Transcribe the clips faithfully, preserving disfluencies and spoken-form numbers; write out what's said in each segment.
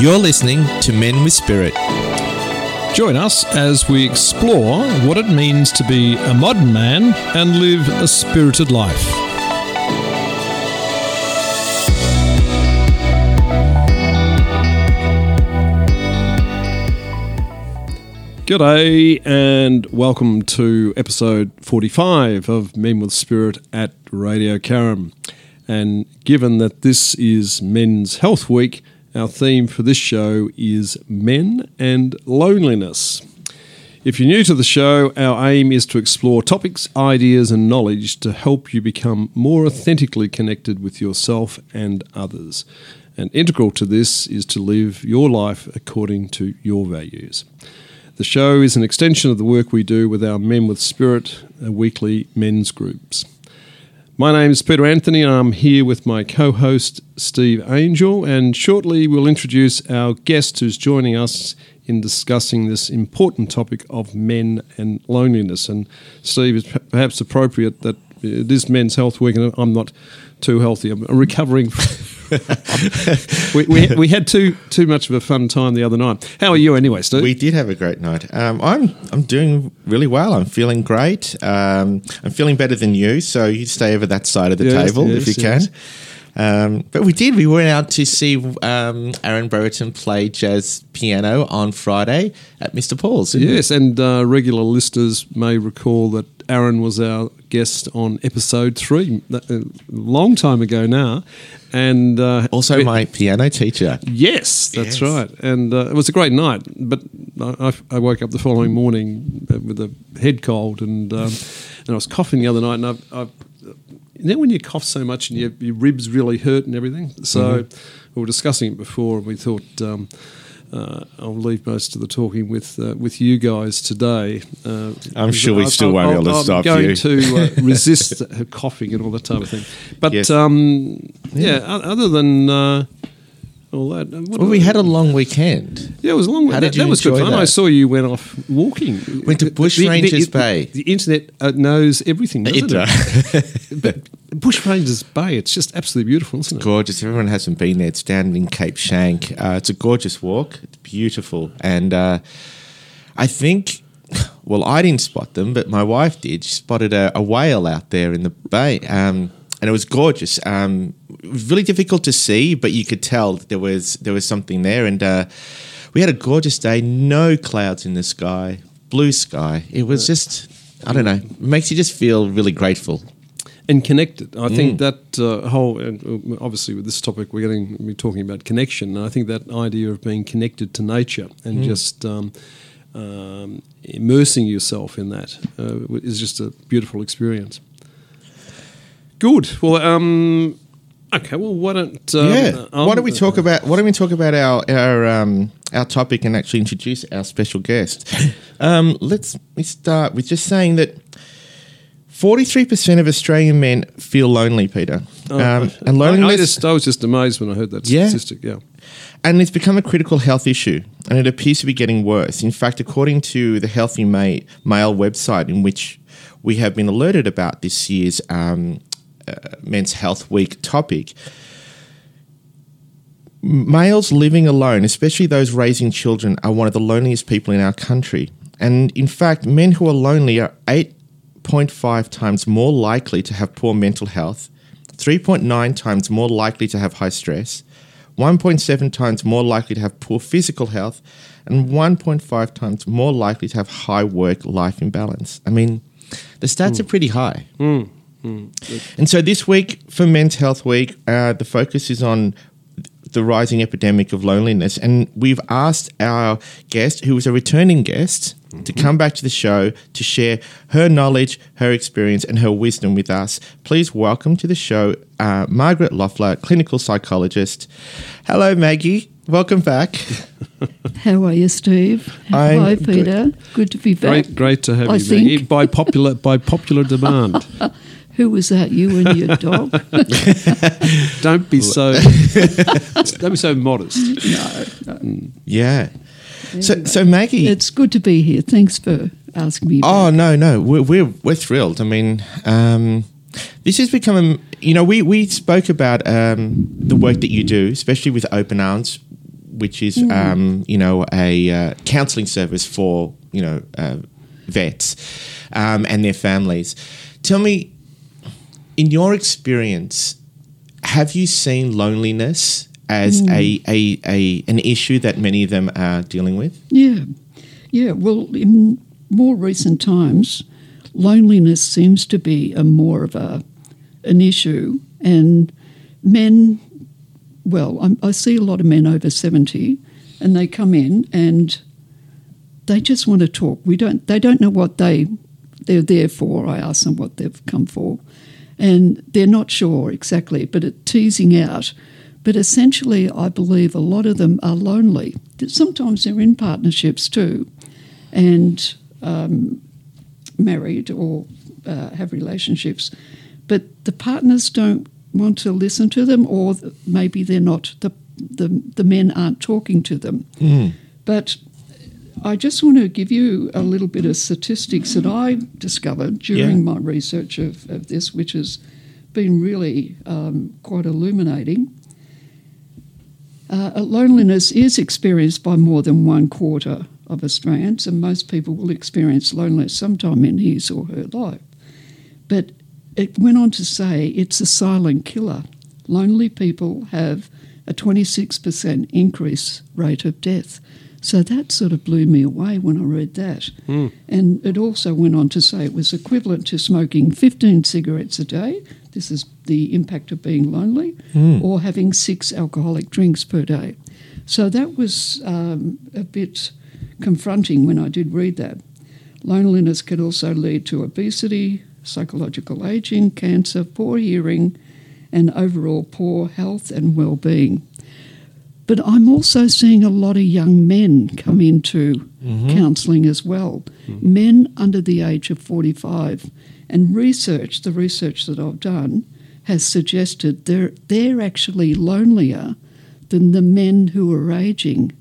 You're listening to Men With Spirit. Join us as we explore what it means to be a modern man and live a spirited life. G'day and welcome to episode forty-five of Men With Spirit at Radio Karam. And given that this is Men's Health Week, our theme for this show is men and loneliness. If you're new to the show, our aim is to explore topics, ideas and knowledge to help you become more authentically connected with yourself and others. And integral to this is to live your life according to your values. The show is an extension of the work we do with our Men With Spirit weekly men's groups. My name is Peter Anthony and I'm here with my co-host Steve Angel, and shortly we'll introduce our guest who's joining us in discussing this important topic of men and loneliness. And Steve, it's perhaps appropriate that it is Men's Health Week and I'm not too healthy. I'm recovering. we, we we had too too much of a fun time the other night. How are you anyway, Steve? We did have a great night. Um, I'm I'm doing really well. I'm feeling great. Um, I'm feeling better than you, so you stay over that side of the yes, table yes, if you yes. can. Um, but we did. We went out to see um, Aaron Burriton play jazz piano on Friday at Mister Paul's. Yes, we? and uh, regular listeners may recall that Aaron was our guest on episode three, a long time ago now. and uh, Also it, my piano teacher. Yes, that's yes. right. And uh, it was a great night, but I, I woke up the following morning with a head cold and um, and I was coughing the other night and I've... I've You know when you cough so much and your, your ribs really hurt and everything? So mm-hmm. we were discussing it before and we thought um, uh, I'll leave most of the talking with uh, with you guys today. Uh, I'm sure we I, still I, won't I'll, be able to stop you. I'm going to uh, resist coughing and all that type of thing. But, yes. um, yeah, yeah, other than... Uh, All that. Well, we had a long weekend. Yeah, it was a long weekend. That, that was good fun. That? I saw you went off walking. Went to Bushrangers Bay. The, the internet knows everything, doesn't it? Does. It? But Bushrangers Bay, it's just absolutely beautiful, isn't it? Gorgeous. Everyone hasn't been there. It's down in Cape Shank. Uh, it's a gorgeous walk. It's beautiful. And uh, I think, well, I didn't spot them, but my wife did. She spotted a, a whale out there in the bay. Um And it was gorgeous. Um, really difficult to see, but you could tell that there was there was something there. And uh, we had a gorgeous day. No clouds in the sky. Blue sky. It was just, I don't know, it makes you just feel really grateful. And connected. I mm. think that uh, whole, and obviously with this topic we're getting, we're talking about connection. And I think that idea of being connected to nature and mm. just... Um, um, immersing yourself in that uh, is just a beautiful experience. Good. Well, um, okay. Well, why don't um, yeah? Um, why don't we talk about why don't we talk about our our um, our topic and actually introduce our special guest? um, let's we start with just saying that forty-three percent of Australian men feel lonely, Peter. Oh, um, and loneliness. I, I, just, I was just amazed when I heard that yeah. statistic. Yeah. And it's become a critical health issue, and it appears to be getting worse. In fact, according to the Healthy Male website, in which we have been alerted about this year's. Um, Uh, Men's Health Week topic. Males living alone, especially those raising children, are one of the loneliest people in our country. And in fact, men who are lonely are eight point five times more likely to have poor mental health, three point nine times more likely to have high stress, one point seven times more likely to have poor physical health, and one point five times more likely to have high work-life imbalance. I mean, the stats mm. are pretty high. Mm. Mm. And so this week for Men's Health Week, uh, the focus is on the rising epidemic of loneliness. And we've asked our guest, who is a returning guest, mm-hmm. to come back to the show to share her knowledge, her experience, and her wisdom with us. Please welcome to the show uh, Margaret Loftier, clinical psychologist. Hello, Maggie. Welcome back. How are you, Steve? Hi, Peter. Good. good to be back. Great, great to have I you, think. Maggie. By popular, by popular demand. Who was that? You and your dog? Don't be so. Don't be so modest. No. no. Yeah. Anyway, so, so Maggie, it's good to be here. Thanks for asking me. Oh back. no, no, we're we're, we're thrilled. I mean, um, this has become. A, you know, we we spoke about um, the work that you do, especially with Open Arms. which is, mm. um, you know, a uh, counselling service for, you know, uh, vets um, and their families. Tell me, in your experience, have you seen loneliness as mm. a, a, a an issue that many of them are dealing with? Yeah. Yeah, well, in more recent times, loneliness seems to be a more of a an issue, and men, well, I'm, I see a lot of men over seventy, and they come in and they just want to talk. We don't. They don't know what they they're there for. I ask them what they've come for, and they're not sure exactly, but it's teasing out. But essentially, I believe a lot of them are lonely. Sometimes they're in partnerships too, and um, married or uh, have relationships. But the partners don't want to listen to them, or maybe they're not the the, the men aren't talking to them. Mm. But I just want to give you a little bit of statistics that I discovered during yeah. my research of, of this, which has been really um, quite illuminating. Uh, loneliness is experienced by more than one quarter of Australians, and most people will experience loneliness sometime in his or her life. But it went on to say it's a silent killer. Lonely people have a twenty-six percent increase rate of death. So that sort of blew me away when I read that. Mm. And it also went on to say it was equivalent to smoking fifteen cigarettes a day. This is the impact of being lonely, mm. or having six alcoholic drinks per day. So that was um, a bit confronting when I did read that. Loneliness can also lead to obesity, psychological ageing, cancer, poor hearing, and overall poor health and well-being. But I'm also seeing a lot of young men come into mm-hmm. counselling as well, mm-hmm. men under the age of forty-five. And research, the research that I've done, has suggested they're, they're actually lonelier than the men who are ageing.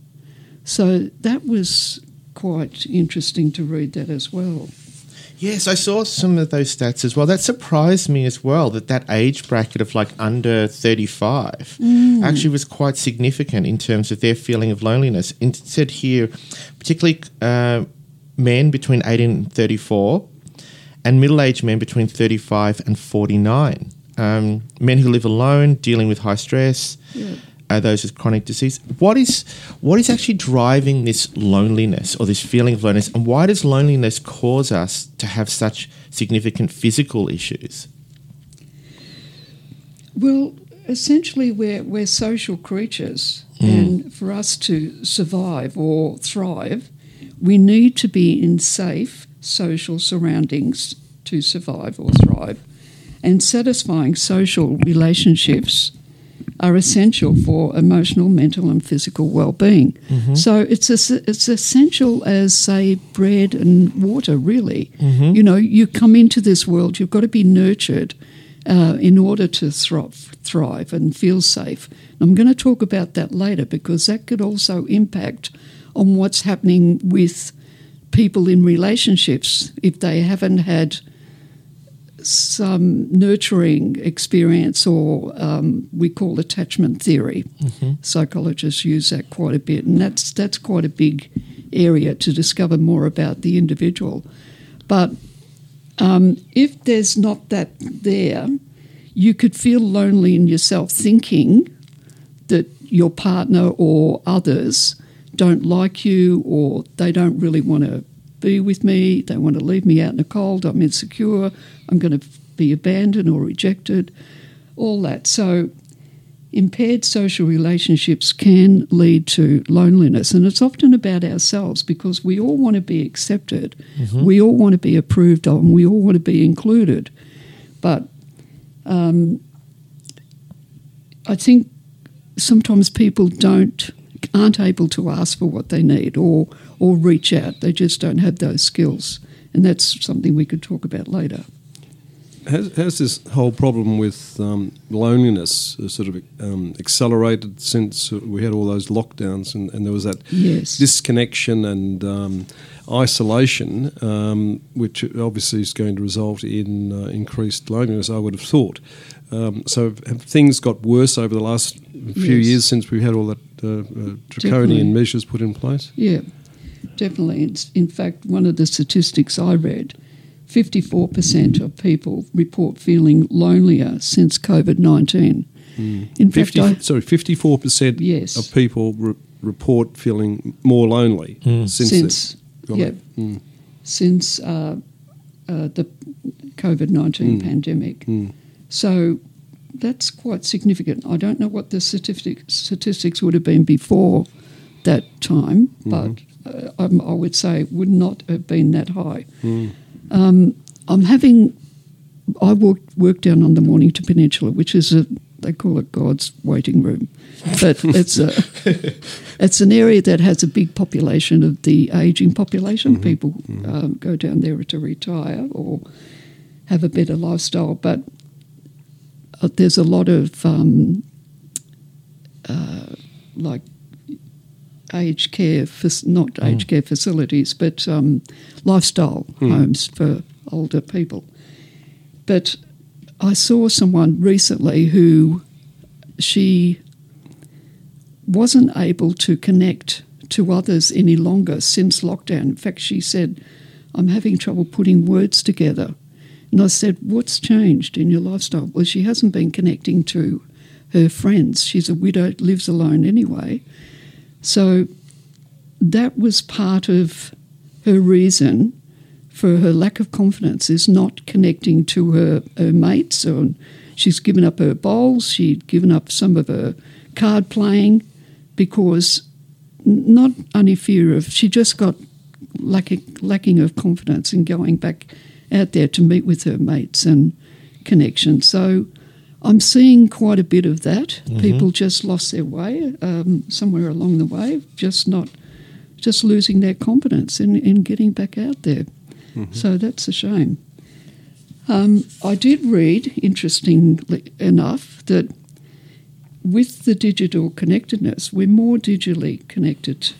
So that was quite interesting to read that as well. Yes, I saw some of those stats as well. That surprised me as well, that that age bracket of like under thirty-five mm. actually was quite significant in terms of their feeling of loneliness. It said here, particularly uh, men between eighteen and thirty-four, and middle-aged men between thirty-five and forty-nine. Um, men who live alone, dealing with high stress, yeah. uh, those with chronic disease. What is what is actually driving this loneliness or this feeling of loneliness, and why does loneliness cause us to have such significant physical issues? Well, essentially we're, we're social creatures, mm. and for us to survive or thrive, we need to be in safe social surroundings to survive or thrive, and satisfying social relationships are essential for emotional, mental and physical well-being. Mm-hmm. So it's a, it's essential as, say, bread and water, really. Mm-hmm. You know, you come into this world, you've got to be nurtured uh, in order to thrive, thrive and feel safe. And I'm going to talk about that later, because that could also impact on what's happening with people in relationships if they haven't had some nurturing experience, or um, we call attachment theory. Mm-hmm. Psychologists use that quite a bit, and that's that's quite a big area to discover more about the individual. But um, if there's not that there, you could feel lonely in yourself, thinking that your partner or others don't like you, or they don't really want to be with me, they want to leave me out in the cold, I'm insecure, I'm going to be abandoned or rejected, all that. So impaired social relationships can lead to loneliness, and it's often about ourselves, because we all want to be accepted, mm-hmm. we all want to be approved of, and we all want to be included. But um, I think sometimes people don't aren't able to ask for what they need, or or reach out. They just don't have those skills, and that's something we could talk about later. has, has this whole problem with um, loneliness sort of um, accelerated since we had all those lockdowns and, and there was that yes. disconnection and um, isolation, um, which obviously is going to result in uh, increased loneliness, I would have thought. Um, so have things got worse over the last few yes. years since we had all that uh, uh, draconian Definitely. measures put in place? Yeah, definitely. It's, in fact, one of the statistics I read, fifty-four percent of people report feeling lonelier since COVID nineteen. Mm. In fact, I, sorry, fifty-four percent yes. of people re- report feeling more lonely mm. since since yeah, mm. since uh, uh, the COVID nineteen mm. pandemic. Mm. So that's quite significant. I don't know what the statistic, statistics would have been before that time, mm-hmm. but uh, I'm, I would say would not have been that high. Mm. Um, I'm having – I work, work down on the Mornington Peninsula, which is a – they call it God's waiting room. But it's a it's an area that has a big population of the ageing population. Mm-hmm. People mm-hmm. Um, go down there to retire or have a better lifestyle. But there's a lot of um, uh, like – aged care, not mm. aged care facilities, but um, lifestyle mm. homes for older people. But I saw someone recently who she wasn't able to connect to others any longer since lockdown. In fact, she said, "I'm having trouble putting words together." And I said, "What's changed in your lifestyle?" Well, she hasn't been connecting to her friends. She's a widow, lives alone anyway. So that was part of her reason for her lack of confidence, is not connecting to her, her mates. Or she's given up her bowls, she'd given up some of her card playing, because not only fear of, she just got lacking, lacking of confidence in going back out there to meet with her mates and connections. So I'm seeing quite a bit of that. Mm-hmm. People just lost their way um, somewhere along the way, just not, just losing their confidence in, in getting back out there. Mm-hmm. So that's a shame. Um, I did read, interestingly enough, that with the digital connectedness, we're more digitally connected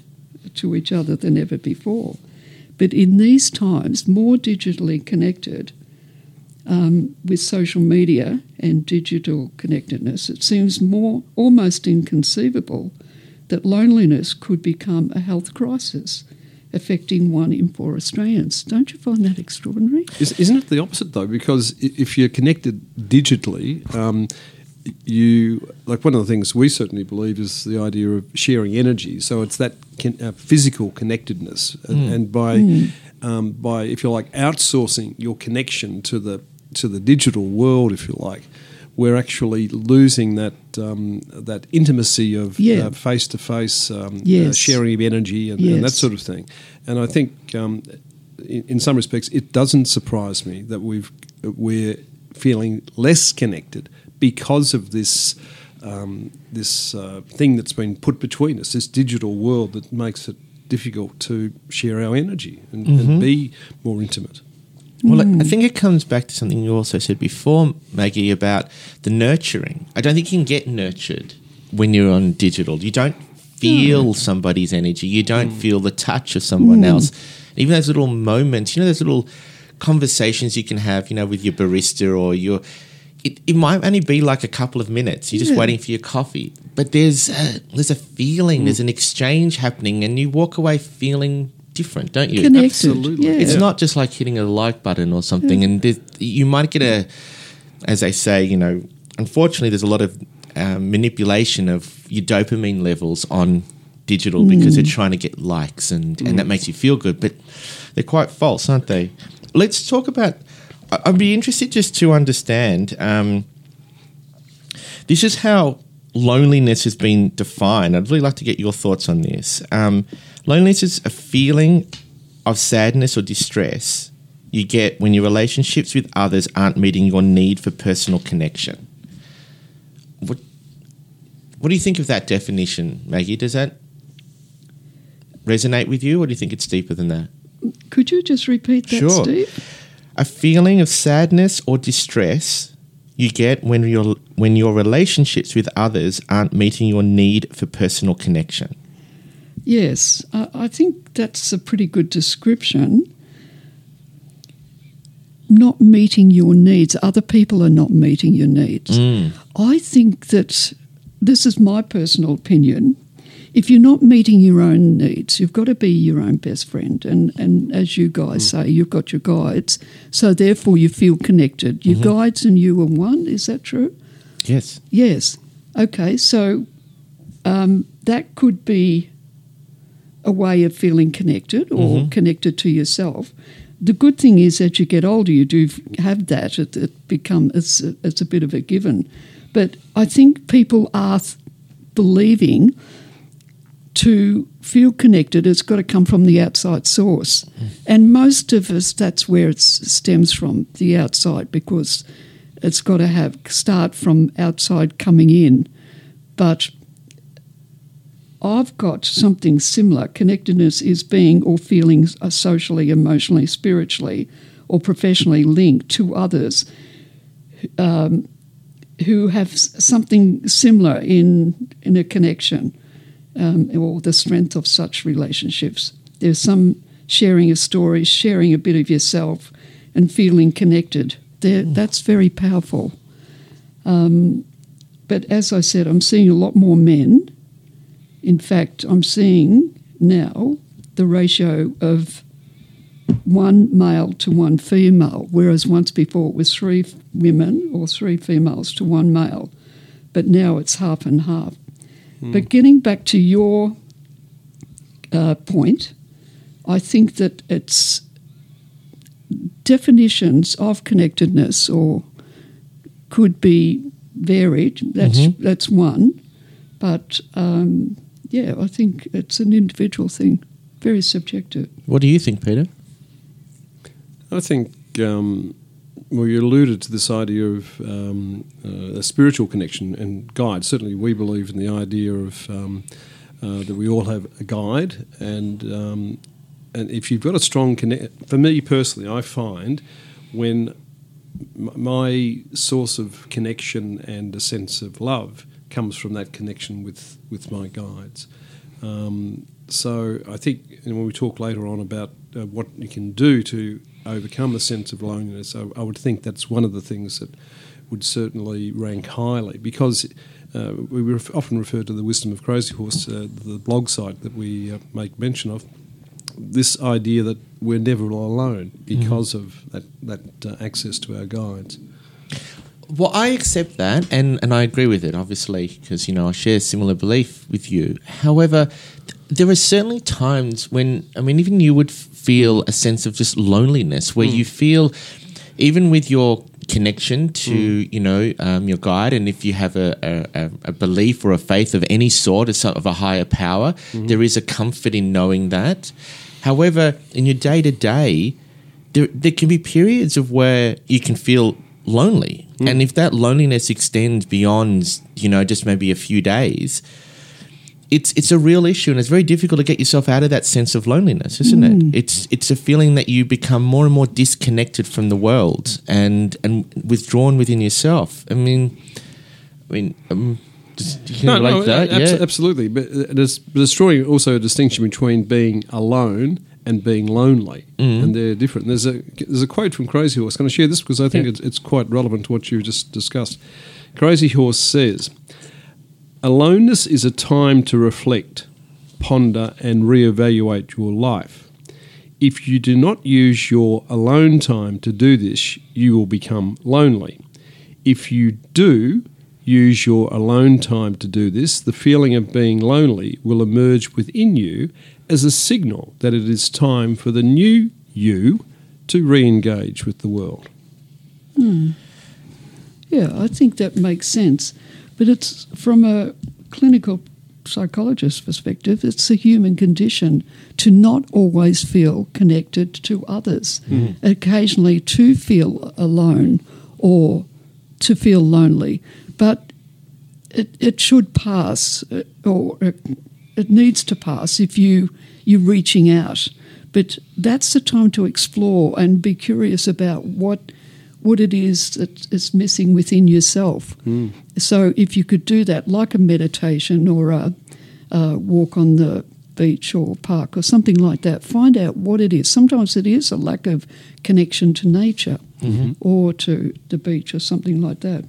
to each other than ever before. But in these times, more digitally connected, Um, with social media and digital connectedness, it seems more almost inconceivable that loneliness could become a health crisis, affecting one in four Australians. Don't you find that extraordinary? Is, isn't it the opposite, though? Because if you're connected digitally, um, you like one of the things we certainly believe is the idea of sharing energy. So it's that con- uh, physical connectedness, mm. and, and by mm. um, by if you like outsourcing your connection to the to the digital world, if you like, we're actually losing that um, that intimacy of yeah. uh, face-to-face um, yes. uh, sharing of energy and, yes. and that sort of thing. And I think um, in, in some respects it doesn't surprise me that we've, we're feeling less connected because of this um, this uh, thing that's been put between us, this digital world that makes it difficult to share our energy and, mm-hmm. and be more intimate. Well, mm. I think it comes back to something you also said before, Maggie, about the nurturing. I don't think you can get nurtured when you're on digital. You don't feel mm. somebody's energy. You don't mm. feel the touch of someone mm. else. Even those little moments, you know, those little conversations you can have, you know, with your barista or your it, – it might only be like a couple of minutes. You're just yeah. waiting for your coffee. But there's a, there's a feeling, mm. there's an exchange happening, and you walk away feeling – different, don't you? Connected. Absolutely. Yeah. It's not just like hitting a like button or something, yeah. and you might get a, as they say, you know, unfortunately there's a lot of um, manipulation of your dopamine levels on digital mm. because they're trying to get likes and, mm. and that makes you feel good, but they're quite false, aren't they? Let's talk about, I'd be interested just to understand, um, this is how loneliness has been defined. I'd really like to get your thoughts on this. Um, loneliness is a feeling of sadness or distress you get when your relationships with others aren't meeting your need for personal connection. What What do you think of that definition, Maggie? Does that resonate with you, or do you think it's deeper than that? Could you just repeat that, sure. Steve? a feeling of sadness or distress you get when your when your relationships with others aren't meeting your need for personal connection. Yes, I, I think that's a pretty good description. Not meeting your needs. Other people are not meeting your needs. Mm. I think that, this is my personal opinion, if you're not meeting your own needs, you've got to be your own best friend. And, and as you guys mm. say, you've got your guides, so therefore you feel connected. Your mm-hmm. guides and you are one, is that true? Yes. Yes. Okay, so um, that could be a way of feeling connected or mm-hmm. connected to yourself. The good thing is, as you get older, you do have that. It, it become, it's, a, it's a bit of a given. But I think people are th- believing to feel connected, it's got to come from the outside source. Mm. And most of us, that's where it stems from, the outside, because it's got to have start from outside coming in. But I've got something similar. Connectedness is being or feeling socially, emotionally, spiritually or professionally linked to others um, who have something similar in, in a connection um, or the strength of such relationships. There's some sharing of stories, sharing a bit of yourself and feeling connected. There, mm. That's very powerful. Um, but as I said, I'm seeing a lot more men. In fact, I'm seeing now the ratio of one male to one female, whereas once before it was three women or three females to one male, but now it's half and half. Mm. But getting back to your uh, point, I think that it's definitions of connectedness or could be varied. That's mm-hmm. that's one, but um, yeah, I think it's an individual thing, very subjective. What do you think, Peter? I think, um, well, you alluded to this idea of um, uh, a spiritual connection and guide. Certainly we believe in the idea of um, uh, that we all have a guide, and um, and if you've got a strong connect, for me personally, I find when m- my source of connection and a sense of love comes from that connection with, with my guides. Um, so I think, and when we talk later on about uh, what you can do to overcome a sense of loneliness, I, I would think that's one of the things that would certainly rank highly, because uh, we ref- often refer to the Wisdom of Crazy Horse, uh, the blog site that we uh, make mention of, this idea that we're never alone because mm. of that, that uh, access to our guides. Well, I accept that, and, and I agree with it, obviously, because, you know, I share similar belief with you. However, th- there are certainly times when, I mean, even you would feel a sense of just loneliness where mm. you feel, even with your connection to, mm. you know, um, your guide, and if you have a, a, a belief or a faith of any sort, sort of a higher power, mm. there is a comfort in knowing that. However, in your day-to-day, there, there can be periods of where you can feel lonely. Mm. And if that loneliness extends beyond, you know, just maybe a few days, it's it's a real issue, and it's very difficult to get yourself out of that sense of loneliness, isn't mm. it? It's it's a feeling that you become more and more disconnected from the world and and withdrawn within yourself. I mean, I mean, um, just, you no, no, that? Ab- yeah. absolutely. But there's, there's drawing also a distinction between being alone and being lonely, mm. and they're different. There's a there's a quote from Crazy Horse. Can I share this? Because I think yeah. it's, it's quite relevant to what you just discussed. Crazy Horse says, aloneness is a time to reflect, ponder, and reevaluate your life. If you do not use your alone time to do this, you will become lonely. If you do use your alone time to do this, the feeling of being lonely will emerge within you as a signal that it is time for the new you to re-engage with the world. Mm. Yeah, I think that makes sense. But it's from a clinical psychologist's perspective, it's a human condition to not always feel connected to others, mm. occasionally to feel alone or to feel lonely. But it, it should pass, or it needs to pass if you, you're reaching out. But that's the time to explore and be curious about what what it is that is missing within yourself. Mm. So if you could do that, like a meditation or a, a walk on the beach or park or something like that, find out what it is. Sometimes it is a lack of connection to nature mm-hmm. or to the beach or something like that.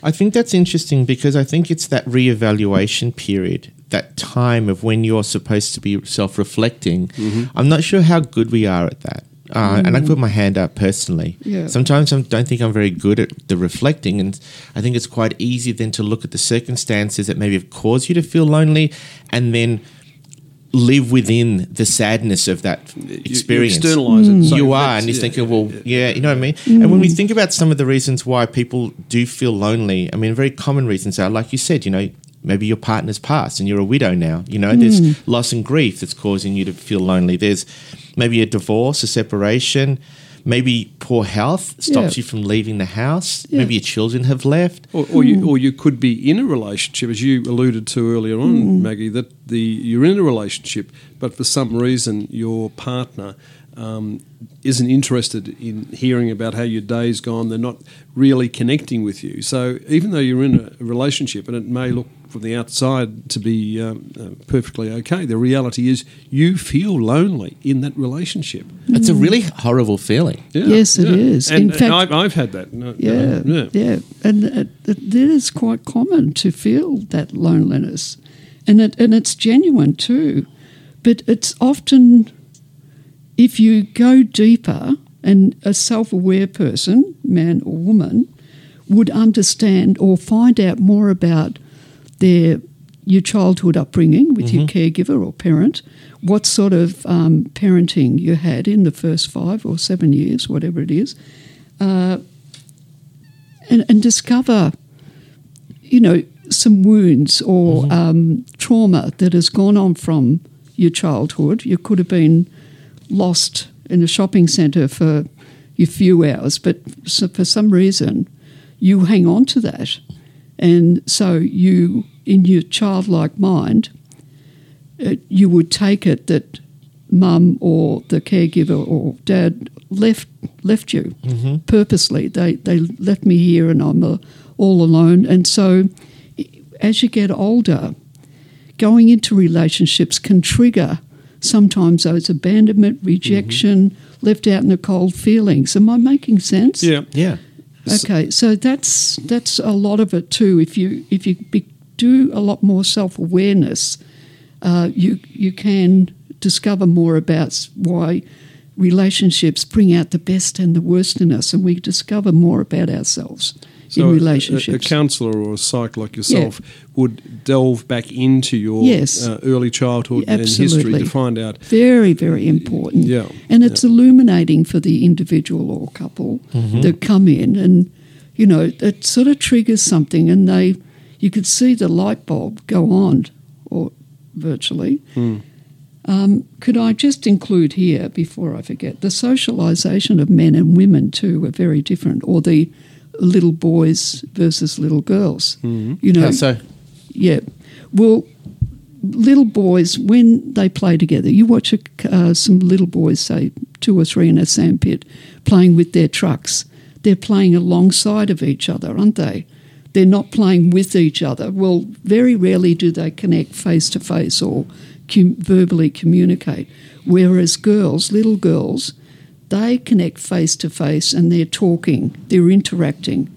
I think that's interesting because I think it's that reevaluation period, that time of when you're supposed to be self-reflecting. Mm-hmm. I'm not sure how good we are at that. Uh, mm. And I put my hand up personally. Yeah. Sometimes I don't think I'm very good at the reflecting, and I think it's quite easy then to look at the circumstances that maybe have caused you to feel lonely and then live within the sadness of that experience. You externalise mm. it. So you are, and you're yeah, thinking, well, yeah, you know what I mean? Mm. And when we think about some of the reasons why people do feel lonely, I mean, very common reasons are, like you said, you know, maybe your partner's passed and you're a widow now. You know, mm. there's loss and grief that's causing you to feel lonely. There's maybe a divorce, a separation, maybe poor health stops yeah. you from leaving the house. Yeah. Maybe your children have left. Or, or, you, or you could be in a relationship, as you alluded to earlier on, mm. Maggie, that the you're in a relationship, but for some reason your partner um, isn't interested in hearing about how your day's gone. They're not really connecting with you. So even though you're in a relationship and it may look from the outside to be um, uh, perfectly okay, the reality is you feel lonely in that relationship. Mm. It's a really horrible feeling. Yeah, yes, it yeah. is. And, in and fact, I've, I've had that. No, yeah, no, yeah, yeah. And it, it is quite common to feel that loneliness, and it and it's genuine too. But it's often, if you go deeper, and a self-aware person, man or woman, would understand or find out more about their your childhood upbringing with mm-hmm. your caregiver or parent, what sort of um, parenting you had in the first five or seven years, whatever it is, uh, and, and discover, you know, some wounds or mm-hmm. um, trauma that has gone on from your childhood. You could have been lost in a shopping centre for a few hours, but so for some reason you hang on to that. And so you, in your childlike mind, it, you would take it that mum or the caregiver or dad left left you mm-hmm. purposely. They they left me here and I'm uh, all alone. And so as you get older, going into relationships can trigger sometimes those abandonment, rejection, mm-hmm. left out in the cold feelings. Am I making sense? Yeah, yeah. Okay, so that's that's a lot of it too. If you if you be, do a lot more self-awareness, uh, you you can discover more about why relationships bring out the best and the worst in us, and we discover more about ourselves so in relationships. A, a counsellor or a psych like yourself yeah. would delve back into your yes. uh, early childhood Absolutely. and history to find out. Very, very important. Yeah. And it's yeah. illuminating for the individual or couple mm-hmm. that come in and, you know, it sort of triggers something and they, you could see the light bulb go on or virtually. Mm. Um, could I just include here, before I forget, the socialisation of men and women too are very different, or the little boys versus little girls. Mm-hmm. You know, how so? Yeah. Well, little boys, when they play together, you watch a, uh, some little boys, say two or three in a sandpit, playing with their trucks. They're playing alongside of each other, aren't they? They're not playing with each other. Well, very rarely do they connect face-to-face or com- verbally communicate, whereas girls, little girls, they connect face-to-face and they're talking, they're interacting.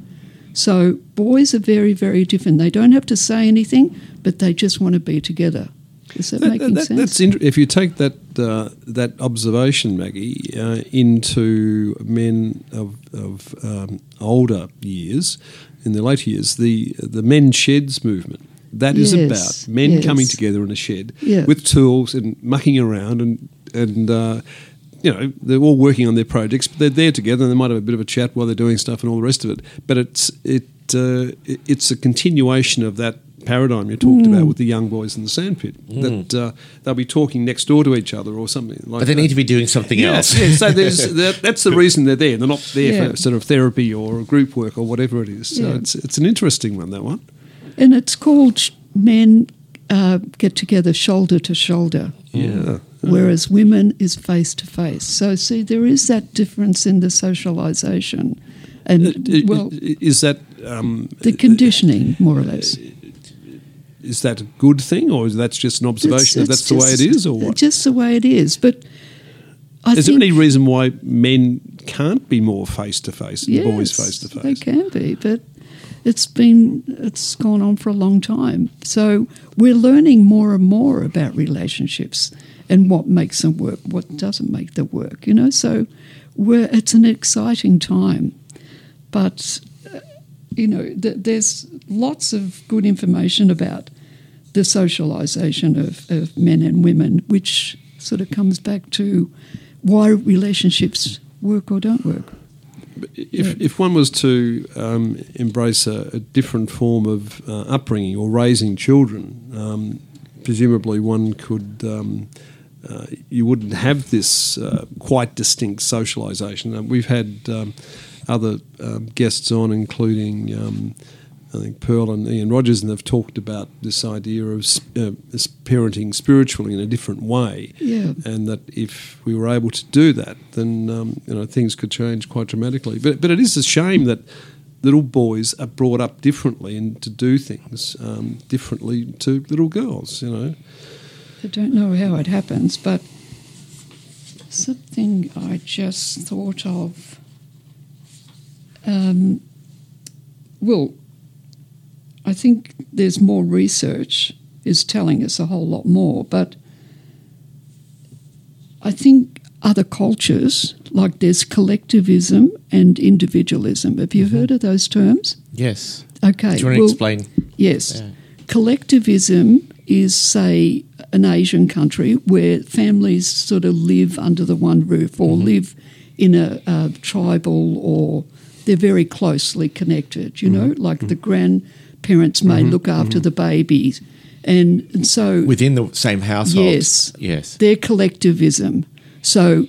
So boys are very, very different. They don't have to say anything, but they just want to be together. Is that, that making that, sense? That's inter- if you take that uh, that observation, Maggie, uh, into men of, of um, older years, in the later years, the, the men's sheds movement. That yes, is about men yes. coming together in a shed yeah. with tools and mucking around and... and uh, you know, they're all working on their projects, but they're there together and they might have a bit of a chat while they're doing stuff and all the rest of it. But it's it uh, it's a continuation of that paradigm you talked mm. about with the young boys in the sandpit, mm. that uh, they'll be talking next door to each other or something like that. But they that. need to be doing something yeah, else. Yeah, so there's, that, that's the reason they're there. They're not there yeah. for sort of therapy or group work or whatever it is. So yeah. it's it's an interesting one, that one. And it's called men uh, get together shoulder to shoulder. Yeah. Whereas women is face to face. So, see, there is that difference in the socialisation. And, uh, well, is that um, the conditioning, more or less? Uh, is that a good thing, or is that just an observation it's, it's that that's just, the way it is, or what? Just the way it is. But I is there any reason why men can't be more face to face and yes, boys face to face? They can be, but it's been it's gone on for a long time. So we're learning more and more about relationships and what makes them work, what doesn't make them work. You know, so we're it's an exciting time. But, uh, you know, th- there's lots of good information about the socialisation of, of men and women, which sort of comes back to why relationships work or don't work. If yeah. if one was to um, embrace a, a different form of uh, upbringing or raising children, um, presumably one could... Um, Uh, you wouldn't have this uh, quite distinct socialisation. Uh, we've had um, other um, guests on, including um, I think Pearl and Ian Rogers, and they've talked about this idea of sp- uh, parenting spiritually in a different way. Yeah. And that if we were able to do that, then um, you know things could change quite dramatically. But but it is a shame that little boys are brought up differently and to do things um, differently to little girls. You know. I don't know how it happens, but something I just thought of, um, well, I think there's more research is telling us a whole lot more, but I think other cultures, like there's collectivism and individualism. Have you mm-hmm. heard of those terms? Yes. Okay. Do you want to well, explain? Yes. Yeah. Collectivism is, say, an Asian country where families sort of live under the one roof or mm-hmm. live in a, a tribal or they're very closely connected, you mm-hmm. know, like mm-hmm. the grandparents may mm-hmm. look after mm-hmm. the babies. And, and so... Within the same household. Yes. Yes. They're collectivism. So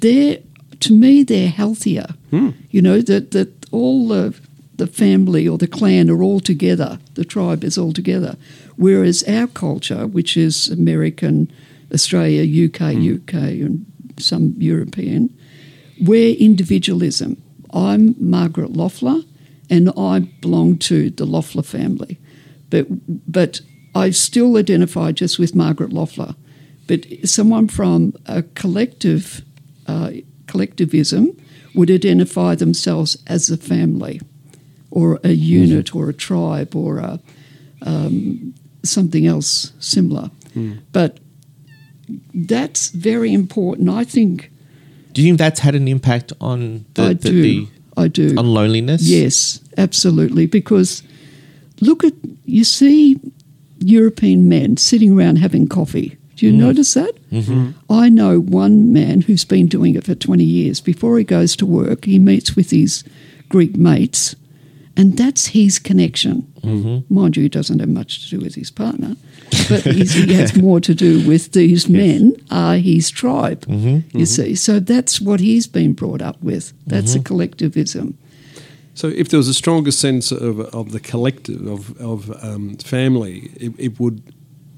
they're, to me, they're healthier, mm. you know, that, that all the... the family or the clan are all together, the tribe is all together. Whereas our culture, which is American, Australia, U K, mm. U K and some European, we're individualism. I'm Margaret Loftier and I belong to the Loftier family. But but I still identify just with Margaret Loftier. But someone from a collective, uh, collectivism would identify themselves as a family. Or a unit, or a tribe, or a, um, something else similar. Mm. But that's very important, I think. Do you think that's had an impact on the, I the, do. the I do on loneliness? Yes, absolutely. Because look at you see European men sitting around having coffee. Do you mm. notice that? Mm-hmm. I know one man who's been doing it for twenty years. Before he goes to work, he meets with his Greek mates. And that's his connection. Mm-hmm. Mind you, he doesn't have much to do with his partner, but he's, he has more to do with these yes. men are his tribe, mm-hmm, you mm-hmm. see. So that's what he's been brought up with. That's mm-hmm. a collectivism. So if there was a stronger sense of, of the collective, of, of um, family, it, it would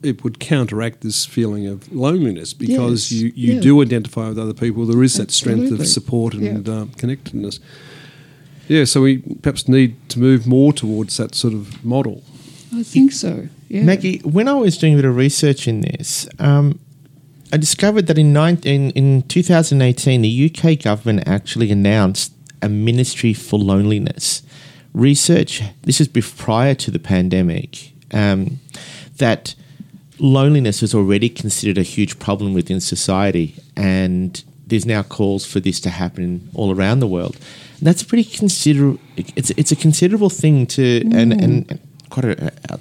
it would counteract this feeling of loneliness because yes. you, you yeah. do identify with other people. There is that Absolutely. strength of support and yeah. uh, connectedness. Yeah, so we perhaps need to move more towards that sort of model. I think so, yeah. Maggie, when I was doing a bit of research in this, um, I discovered that in, nineteen, in in twenty eighteen, the U K government actually announced a ministry for loneliness. Research, this is prior to the pandemic, um, that loneliness was already considered a huge problem within society, and there's now calls for this to happen all around the world. That's pretty considerable. It's it's a considerable thing to, mm. and, and quite a, a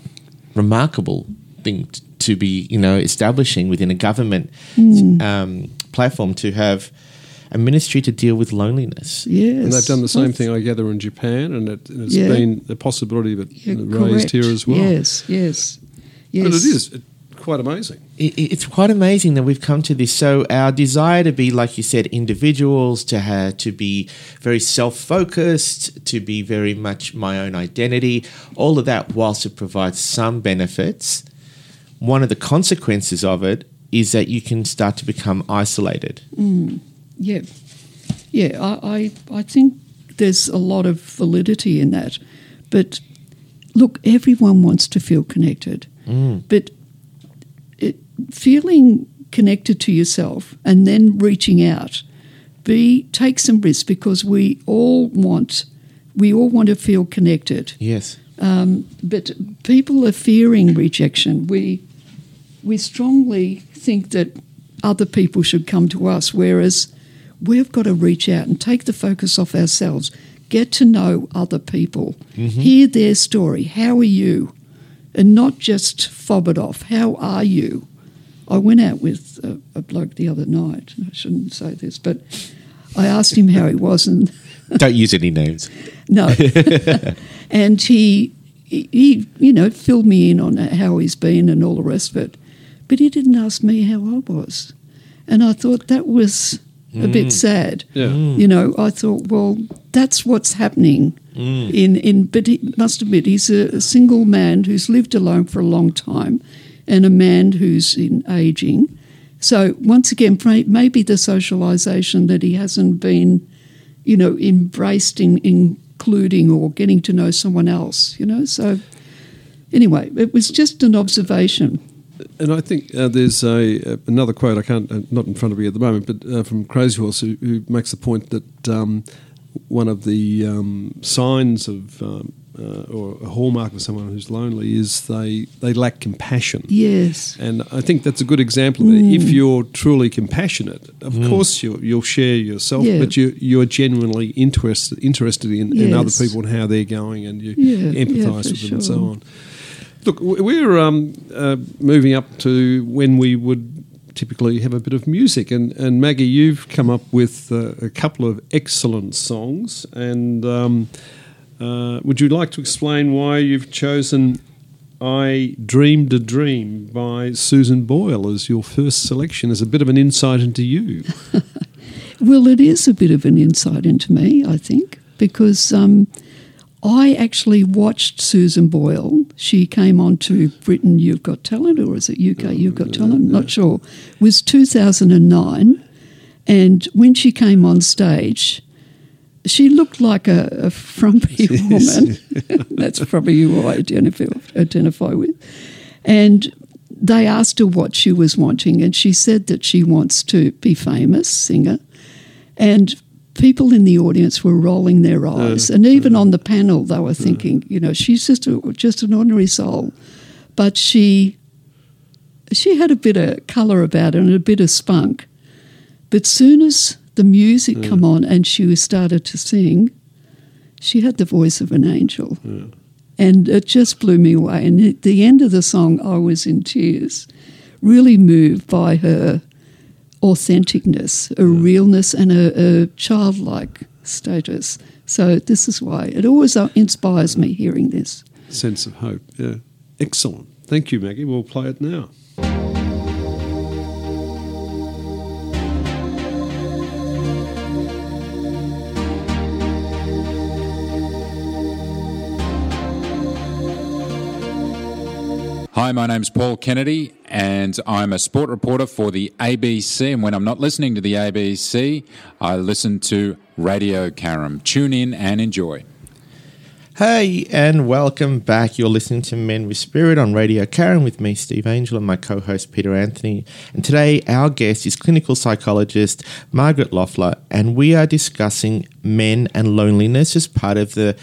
remarkable thing to, to be, you know, establishing within a government mm. um, platform to have a ministry to deal with loneliness. Yes, and they've done the same That's, thing, I gather, in Japan, and, it, and it's yeah. been the possibility of it yeah, raised correct. here as well. Yes, yes, yes. But it is. It, Quite amazing. It's quite amazing that we've come to this. So our desire to be, like you said, individuals, to have, to be very self-focused, to be very much my own identity, all of that, whilst it provides some benefits, one of the consequences of it is that you can start to become isolated. Mm, yeah. Yeah, I, I, I think there's a lot of validity in that. But, look, everyone wants to feel connected. Mm. But it, feeling connected to yourself and then reaching out, be take some risks because we all want we all want to feel connected. Yes. Um, but people are fearing rejection. We we strongly think that other people should come to us, whereas we've got to reach out and take the focus off ourselves, get to know other people, mm-hmm. hear their story. How are you? And not just fob it off. How are you? I went out with a, a bloke the other night. I shouldn't say this, but I asked him how he was. And don't use any names. No. And he, he, you know, filled me in on how he's been and all the rest of it. But he didn't ask me how I was. And I thought that was mm. a bit sad. Yeah. Mm. You know, I thought, well, that's what's happening. Mm. In, in, but he must admit he's a, a single man who's lived alone for a long time. And a man who's in ageing. So once again, maybe the socialisation that he hasn't been, you know, embraced in including or getting to know someone else, you know. So anyway, it was just an observation. And I think uh, there's a another quote, I can't, uh, not in front of me at the moment, but uh, from Crazy Horse, who, who makes the point that um, one of the um, signs of... Um, Uh, or a hallmark of someone who's lonely is they, they lack compassion. Yes. And I think that's a good example of it. Mm. If you're truly compassionate, of mm. course you'll, you'll share yourself, yeah. but you, you're genuinely interested interested in, yes. in other people and how they're going, and you yeah. empathise yeah, with them sure. and so on. Look, we're um, uh, moving up to when we would typically have a bit of music, and, and Maggie, you've come up with uh, a couple of excellent songs, and... Um, Uh, would you like to explain why you've chosen I Dreamed a Dream by Susan Boyle as your first selection, as a bit of an insight into you? Well, it is a bit of an insight into me, I think, because um, I actually watched Susan Boyle. She came on to Britain You've Got Talent, or is it U K oh, You've Got yeah, Talent? I'm yeah. not sure. It was two thousand nine, and when she came on stage... She looked like a, a frumpy woman. That's probably who I identify, identify with. And they asked her what she was wanting, and she said that she wants to be famous singer. And people in the audience were rolling their eyes. Uh, and even uh, on the panel, they were thinking, uh, you know, she's just a, just an ordinary soul. But she, she had a bit of colour about her and a bit of spunk. But soon as... the music yeah. come on and she started to sing, she had the voice of an angel. Yeah. And it just blew me away. And at the end of the song, I was in tears, really moved by her authenticness, her yeah. realness and her, her childlike status. So this is why. It always inspires me hearing this. Sense of hope, yeah. Excellent. Thank you, Maggie. We'll play it now. Hi, my name's Paul Kennedy and I'm a sport reporter for the A B C, and when I'm not listening to the A B C, I listen to Radio Karam. Tune in and enjoy. Hey, and welcome back. You're listening to Men With Spirit on Radio Karam with me, Steve Angel, and my co-host Peter Anthony. And today our guest is clinical psychologist Margaret Loftier, and we are discussing men and loneliness as part of the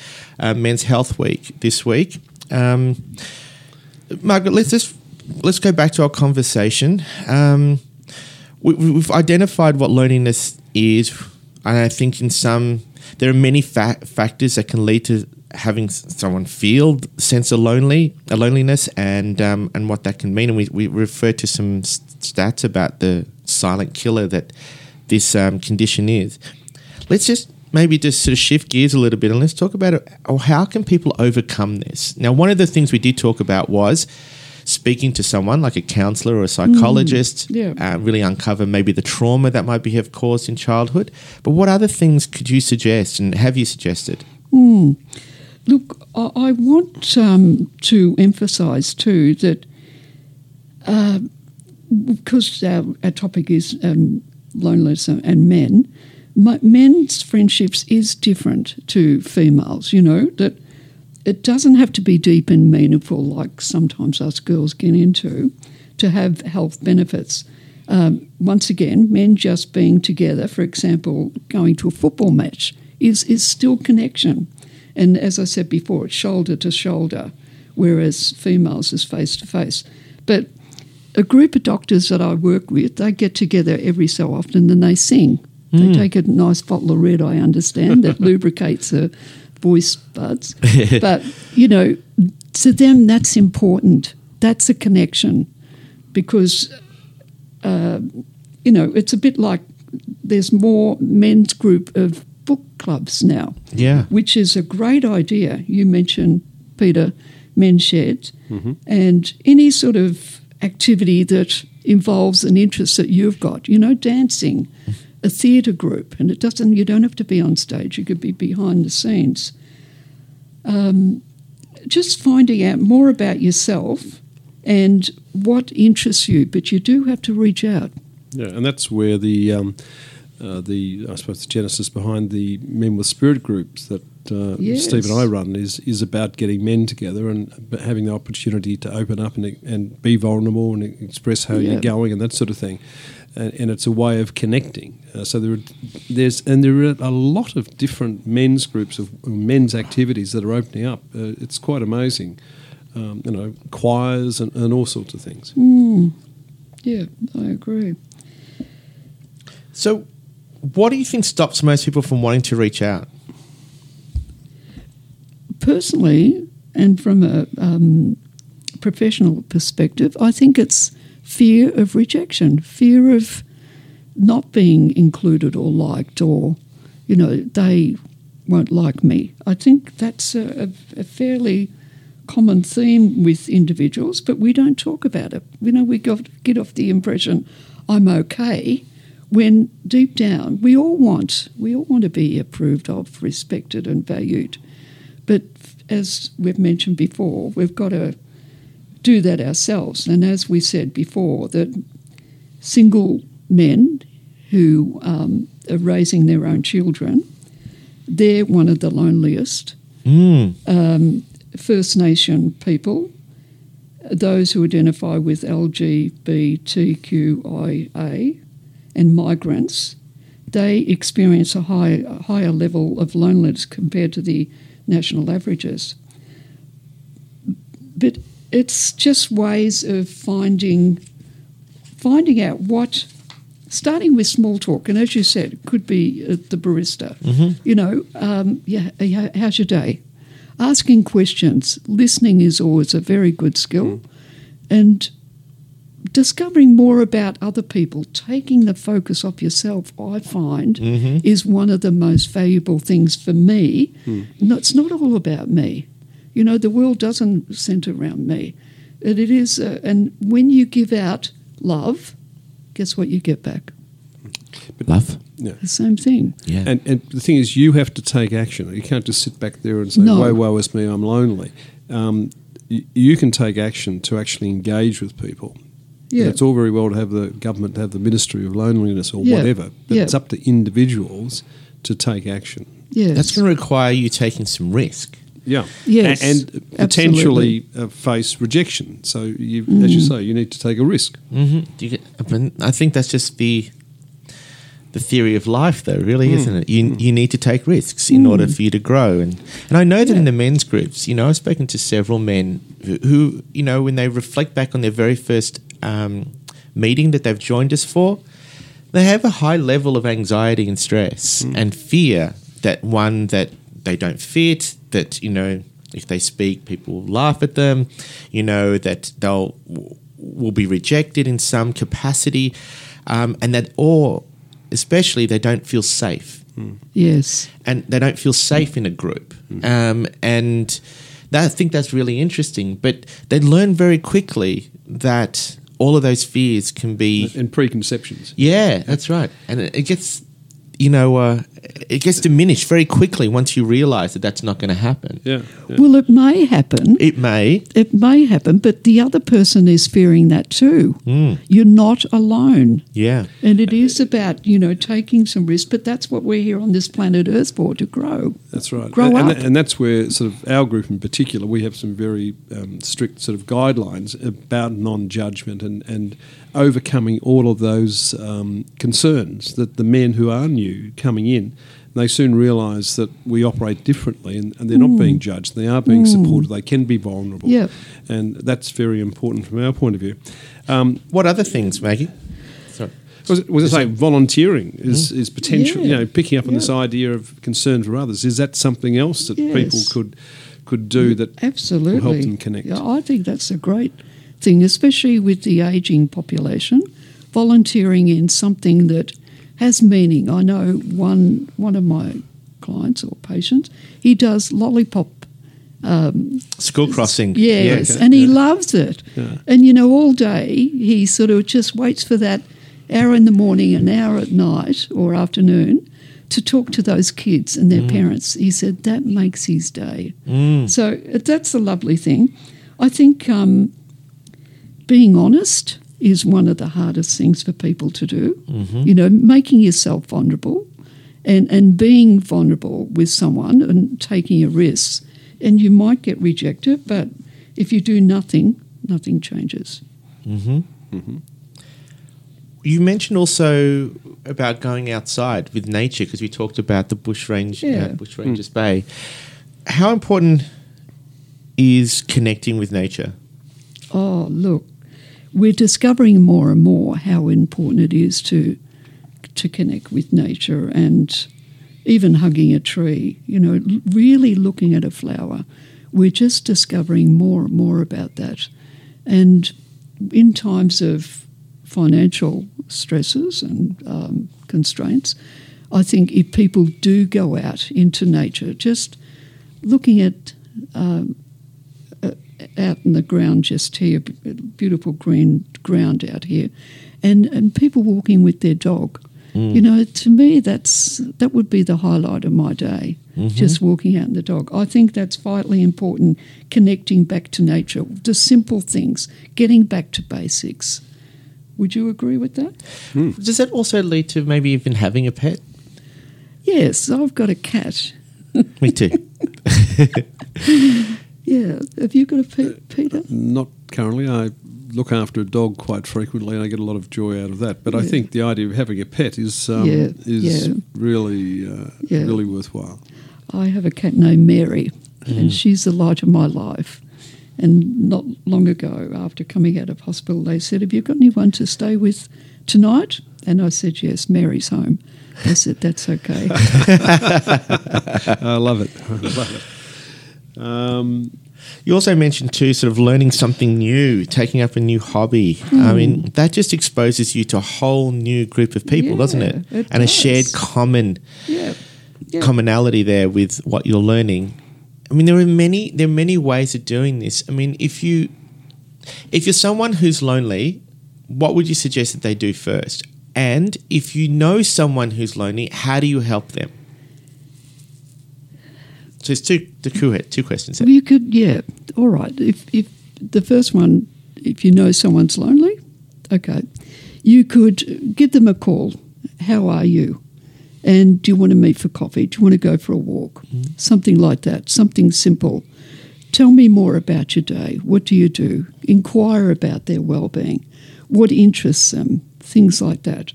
uh, Men's Health Week this week. Um... Margaret, let's just, let's go back to our conversation. Um, we, we've identified what loneliness is, and I think in some there are many fa- factors that can lead to having someone feel a sense of lonely, a loneliness, and um, and what that can mean. And we, we refer to some stats about the silent killer that this um, condition is. Let's just. Maybe just sort of shift gears a little bit and let's talk about it. Or how can people overcome this? Now, one of the things we did talk about was speaking to someone like a counsellor or a psychologist, mm, yeah. uh, really uncover maybe the trauma that might be have caused in childhood. But what other things could you suggest and have you suggested? Mm. Look, I, I want um, to emphasise too that uh, because our, our topic is um, loneliness and men, my, men's friendships is different to females, you know, that it doesn't have to be deep and meaningful like sometimes us girls get into to have health benefits. Um, once again, men just being together, for example, going to a football match is is still connection. And as I said before, it's shoulder to shoulder, whereas females is face to face. But a group of doctors that I work with, they get together every so often and they sing. Mm. They take a nice bottle of red, I understand, that lubricates the voice buds. But, you know, to them that's important. That's a connection because, uh, you know, it's a bit like there's more men's group of book clubs now, yeah, which is a great idea. You mentioned, Peter, men's sheds, mm-hmm. and any sort of activity that involves an interest that you've got, you know, dancing, a theatre group, and it doesn't, you don't have to be on stage, you could be behind the scenes. Um, just finding out more about yourself and what interests you, but you do have to reach out. Yeah, and that's where the... Um Uh, the I suppose the genesis behind the Men With Spirit groups that uh, yes. Steve and I run is is about getting men together and having the opportunity to open up and and be vulnerable and express how yeah. you're going and that sort of thing, and, and it's a way of connecting. Uh, so there are, there's and there are a lot of different men's groups of men's activities that are opening up. Uh, it's quite amazing, um, you know, choirs and, and all sorts of things. Mm. Yeah, I agree. So. What do you think stops most people from wanting to reach out? Personally, and from a um, professional perspective, I think it's fear of rejection, fear of not being included or liked or, you know, they won't like me. I think that's a, a fairly common theme with individuals, but we don't talk about it. You know, we get off the impression, I'm okay, when deep down we all want we all want to be approved of, respected and valued. But as we've mentioned before, we've got to do that ourselves. And as we said before, that single men who um, are raising their own children, they're one of the loneliest. Mm. Um, First Nation people, those who identify with L G B T Q I A, and migrants, they experience a, high, a higher level of loneliness compared to the national averages. But it's just ways of finding finding out what, starting with small talk, and as you said, it could be at the barista. Mm-hmm. You know, um, yeah, how's your day? Asking questions, listening is always a very good skill, and discovering more about other people, taking the focus off yourself, I find, mm-hmm. is one of the most valuable things for me. Mm. No, it's not all about me. You know, the world doesn't centre around me. It, it is, uh, and when you give out love, guess what you get back? But love? Yeah. The same thing. Yeah. And, and the thing is, you have to take action. You can't just sit back there and say, no. woe, woe is me, I'm lonely. Um, y- you can take action to actually engage with people. Yeah. It's all very well to have the government, to have the Ministry of Loneliness or yeah. whatever, but yeah. it's up to individuals to take action. Yes. That's going to require you taking some risk. Yeah. Yes, a- and potentially uh, face rejection. So, you, mm. as you say, you need to take a risk. Mm-hmm. Do you get, I think that's just the the theory of life, though, really, mm. isn't it? You mm. you need to take risks in mm. order for you to grow. And, and I know that yeah. in the men's groups, you know, I've spoken to several men who, who, you know, when they reflect back on their very first Um, meeting that they've joined us for, they have a high level of anxiety and stress mm. and fear that one that they don't fit, that, you know, if they speak, people will laugh at them, you know, that they'll will be rejected in some capacity, um, and that, or especially, they don't feel safe. Mm. Yes. And they don't feel safe mm. in a group. Mm. Um, and that, I think that's really interesting, but they learn very quickly that all of those fears can be... And preconceptions. Yeah, that's right. And it gets... you know, uh, it gets diminished very quickly once you realise that that's not going to happen. Yeah, yeah. Well, it may happen. It may. It may happen, but the other person is fearing that too. Mm. You're not alone. Yeah. And it is about, you know, taking some risk, but that's what we're here on this planet Earth for, to grow. That's right. Grow and, up. And that's where sort of our group in particular, we have some very um, strict sort of guidelines about non-judgment and, and overcoming all of those um, concerns that the men who are new coming in, they soon realise that we operate differently and, and they're mm. not being judged. They are being mm. supported. They can be vulnerable. Yep. And that's very important from our point of view. Um, what other things, Maggie? Sorry. Was, was I saying volunteering is, mm. is potential, yeah. you know, picking up on yep. this idea of concern for others. Is that something else that yes. people could could do that Absolutely. Will help them connect? Yeah, I think that's a great thing, especially with the ageing population, volunteering in something that has meaning. I know one one of my clients or patients, he does lollipop. Um, School crossing. Yes, yeah, okay. and he yeah. loves it. Yeah. And, you know, all day he sort of just waits for that hour in the morning, an hour at night or afternoon to talk to those kids and their mm. parents. He said that makes his day. Mm. So that's a lovely thing. I think um, being honest is one of the hardest things for people to do, mm-hmm. you know, making yourself vulnerable and, and being vulnerable with someone and taking a risk. And you might get rejected, but if you do nothing, nothing changes. Mm-hmm. Mm-hmm. You mentioned also about going outside with nature because we talked about the bush range, yeah. uh, Bushrangers mm. Bay. How important is connecting with nature? Oh, look. We're discovering more and more how important it is to to connect with nature and even hugging a tree, you know, really looking at a flower. We're just discovering more and more about that. And in times of financial stresses and um, constraints, I think if people do go out into nature, just looking at um, out in the ground just here, beautiful green ground out here, and, and people walking with their dog. Mm. You know, to me, that's that would be the highlight of my day, mm-hmm. just walking out in the dog. I think that's vitally important, connecting back to nature, the simple things, getting back to basics. Would you agree with that? Mm. Does that also lead to maybe even having a pet? Yes, I've got a cat. Me too. Yeah. Have you got a pet, Peter? Uh, not currently. I look after a dog quite frequently and I get a lot of joy out of that. But yeah. I think the idea of having a pet is um, yeah. is yeah. really uh, yeah. really worthwhile. I have a cat named Mary mm. and she's the light of my life. And not long ago, after coming out of hospital, they said, "Have you got anyone to stay with tonight?" And I said, "Yes, Mary's home." They said, "That's okay." I love it. I love it. Um, you also mentioned too sort of learning something new, taking up a new hobby. Mm. I mean, that just exposes you to a whole new group of people, yeah, doesn't it? it and does. A shared common yeah. Yeah. commonality there with what you're learning. I mean, there are many there are many ways of doing this. I mean, if you if you're someone who's lonely, what would you suggest that they do first? And if you know someone who's lonely, how do you help them? So it's two two questions. Well, you could, yeah, all right. If if the first one, if you know someone's lonely, okay, you could give them a call. How are you? And do you want to meet for coffee? Do you want to go for a walk? Mm. Something like that, something simple. Tell me more about your day. What do you do? Inquire about their well-being. What interests them? Things like that.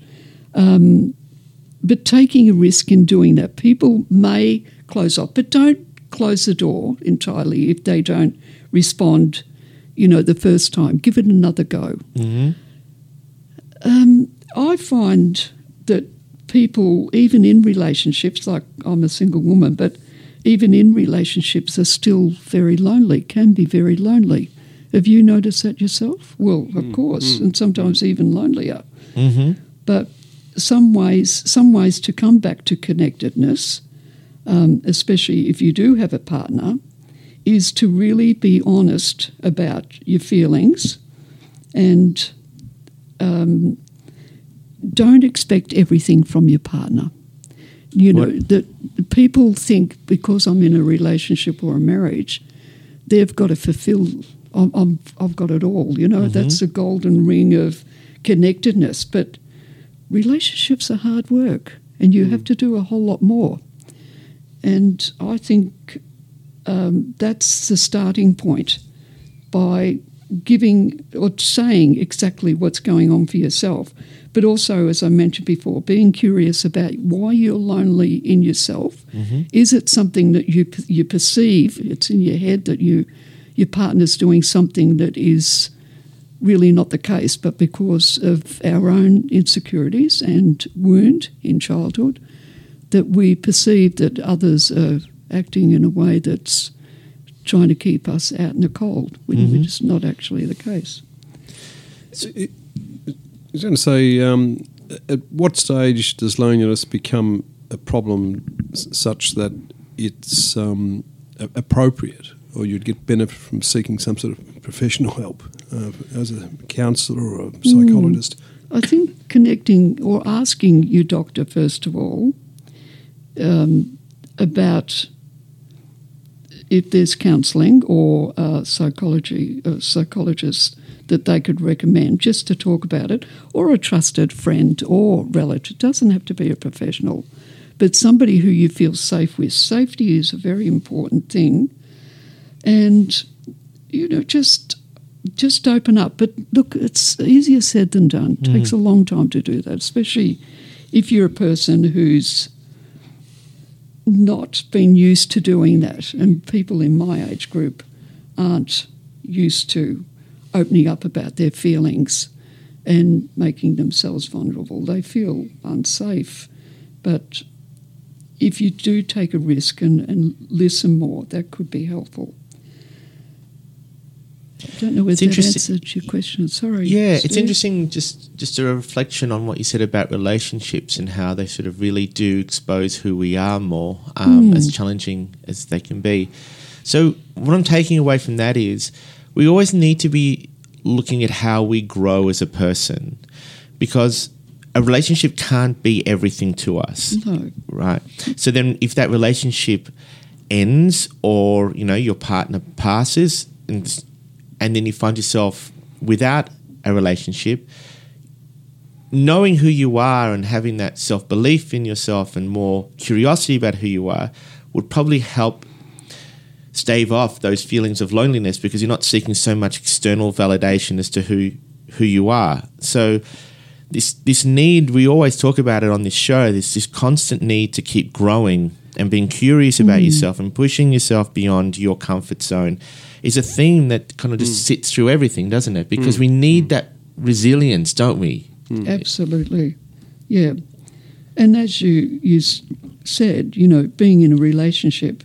Um, but taking a risk in doing that, people may close off, but don't close the door entirely if they don't respond, you know, the first time. Give it another go. Mm-hmm. Um, I find that people, even in relationships, like I'm a single woman, but even in relationships are still very lonely, can be very lonely. Have you noticed that yourself? Well, of mm-hmm. course, and sometimes even lonelier. Mm-hmm. But some ways, some ways to come back to connectedness, Um, especially if you do have a partner, is to really be honest about your feelings and um, don't expect everything from your partner. You know, what? That people think because I'm in a relationship or a marriage, they've got to fulfill, I'm, I'm, I've got it all, you know. Mm-hmm. That's the golden ring of connectedness. But relationships are hard work and you mm. have to do a whole lot more. And I think um, that's the starting point, by giving or saying exactly what's going on for yourself. But also, as I mentioned before, being curious about why you're lonely in yourself. Mm-hmm. Is it something that you you perceive, it's in your head, that you your partner's doing something that is really not the case, but because of our own insecurities and wound in childhood, that we perceive that others are acting in a way that's trying to keep us out in the cold, which mm-hmm. is not actually the case. So it, I was going to say, um, at what stage does loneliness become a problem such that it's um, appropriate, or you'd get benefit from seeking some sort of professional help uh, as a counsellor or a psychologist? Mm. I think connecting or asking your doctor, first of all, um, about if there's counselling or uh, psychology uh, psychologists that they could recommend, just to talk about it, or a trusted friend or relative. It doesn't have to be a professional, but somebody who you feel safe with. Safety is a very important thing, and, you know, just just open up. But, look, it's easier said than done. It mm. takes a long time to do that, especially if you're a person who's not been used to doing that, and people in my age group aren't used to opening up about their feelings and making themselves vulnerable. They feel unsafe. But if you do take a risk and, and listen more, that could be helpful. I don't know whether that answered your question. Sorry. Yeah, Steve. It's interesting, just, just a reflection on what you said about relationships and how they sort of really do expose who we are more, um, mm. as challenging as they can be. So what I'm taking away from that is, we always need to be looking at how we grow as a person, because a relationship can't be everything to us, no. right? So then if that relationship ends, or, you know, your partner passes, and, and then you find yourself without a relationship, knowing who you are and having that self-belief in yourself and more curiosity about who you are would probably help stave off those feelings of loneliness, because you're not seeking so much external validation as to who who you are. So this this need, we always talk about it on this show, this this constant need to keep growing and being curious about mm. yourself and pushing yourself beyond your comfort zone is a theme that kind of just mm. sits through everything, doesn't it? Because mm. we need mm. that resilience, don't we? Mm. Absolutely, yeah. And as you, you said, you know, being in a relationship,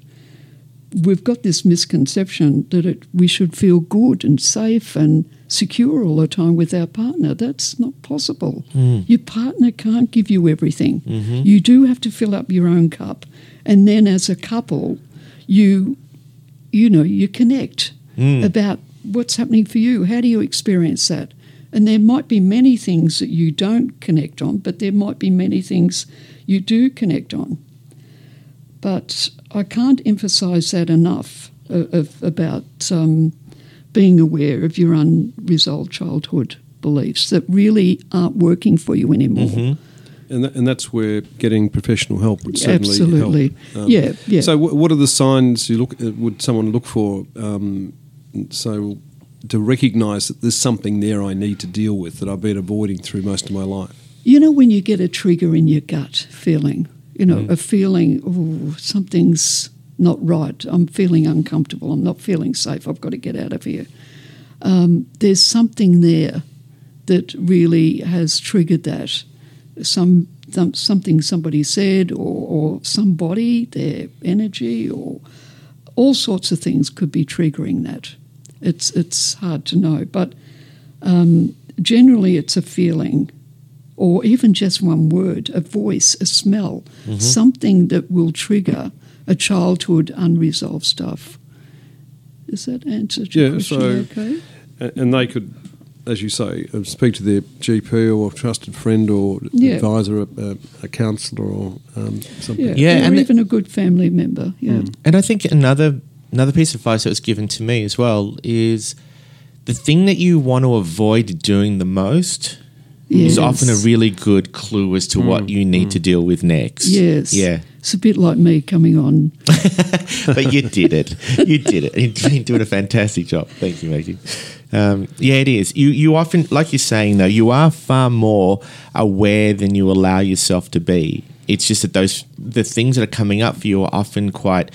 we've got this misconception that it, we should feel good and safe and secure all the time with our partner. That's not possible. Mm. Your partner can't give you everything. Mm-hmm. You do have to fill up your own cup. And then as a couple, you, you know, you connect mm. about what's happening for you. How do you experience that? And there might be many things that you don't connect on, but there might be many things you do connect on. But I can't emphasise that enough, of, of, about um, being aware of your unresolved childhood beliefs that really aren't working for you anymore. Mm-hmm. And th- and that's where getting professional help would certainly Absolutely. help. Um, yeah, yeah. So w- what are the signs you look? Uh, would someone look for um, so to recognise that there's something there I need to deal with that I've been avoiding through most of my life? You know, when you get a trigger in your gut feeling, you know, mm. a feeling, oh, something's not right, I'm feeling uncomfortable, I'm not feeling safe, I've got to get out of here. Um, there's something there that really has triggered that. Some th- Something somebody said, or, or somebody, their energy, or all sorts of things could be triggering that. It's, it's hard to know. But um, generally it's a feeling, or even just one word, a voice, a smell, mm-hmm. something that will trigger a childhood unresolved stuff. Does that answer your yeah, question so, okay? And they could as you say, speak to their G P or trusted friend or yeah. advisor, a, a counsellor or um, something. Yeah, yeah, or and even the, a good family member, yeah. And I think another another piece of advice that was given to me as well is the thing that you want to avoid doing the most yes. is often a really good clue as to mm. what you need mm. to deal with next. Yes. Yeah. It's a bit like me coming on. But you did it. You did it. You're doing a fantastic job. Thank you, Maggie. Um, yeah, it is. You you often, like you're saying though, you are far more aware than you allow yourself to be. It's just that those the things that are coming up for you are often quite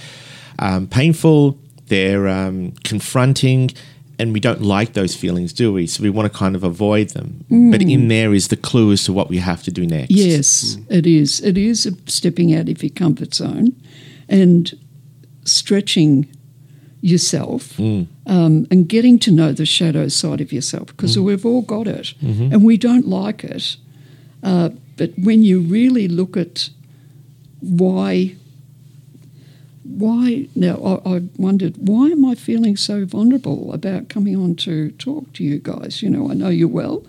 um, painful. They're um, confronting, and we don't like those feelings, do we? So we want to kind of avoid them. Mm. But in there is the clue as to what we have to do next. Yes, mm. it is. It is stepping out of your comfort zone and stretching yourself mm. um, and getting to know the shadow side of yourself, because mm. we've all got it mm-hmm. and we don't like it. Uh, but when you really look at why Why now? I, I wondered why am I feeling so vulnerable about coming on to talk to you guys? You know, I know you well,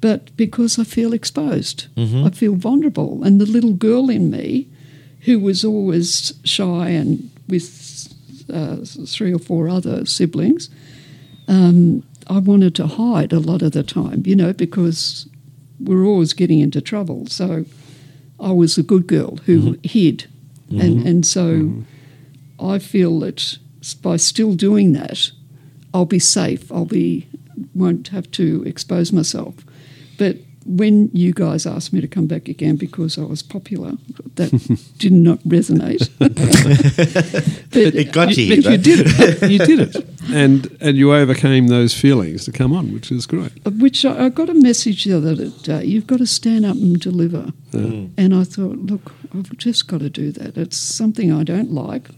but because I feel exposed, mm-hmm. I feel vulnerable, and the little girl in me, who was always shy and with uh, three or four other siblings, um, I wanted to hide a lot of the time. You know, because we're always getting into trouble. So I was a good girl who mm-hmm. hid, mm-hmm. and and so. Mm-hmm. I feel that by still doing that, I'll be safe. I'll be won't have to expose myself. But when you guys asked me to come back again because I was popular, that did not resonate. But it got you. But you did it. You did it, and and you overcame those feelings to come on, which is great. Which I, I got a message the other day. You've got to stand up and deliver. Mm. And I thought, look, I've just got to do that. It's something I don't like,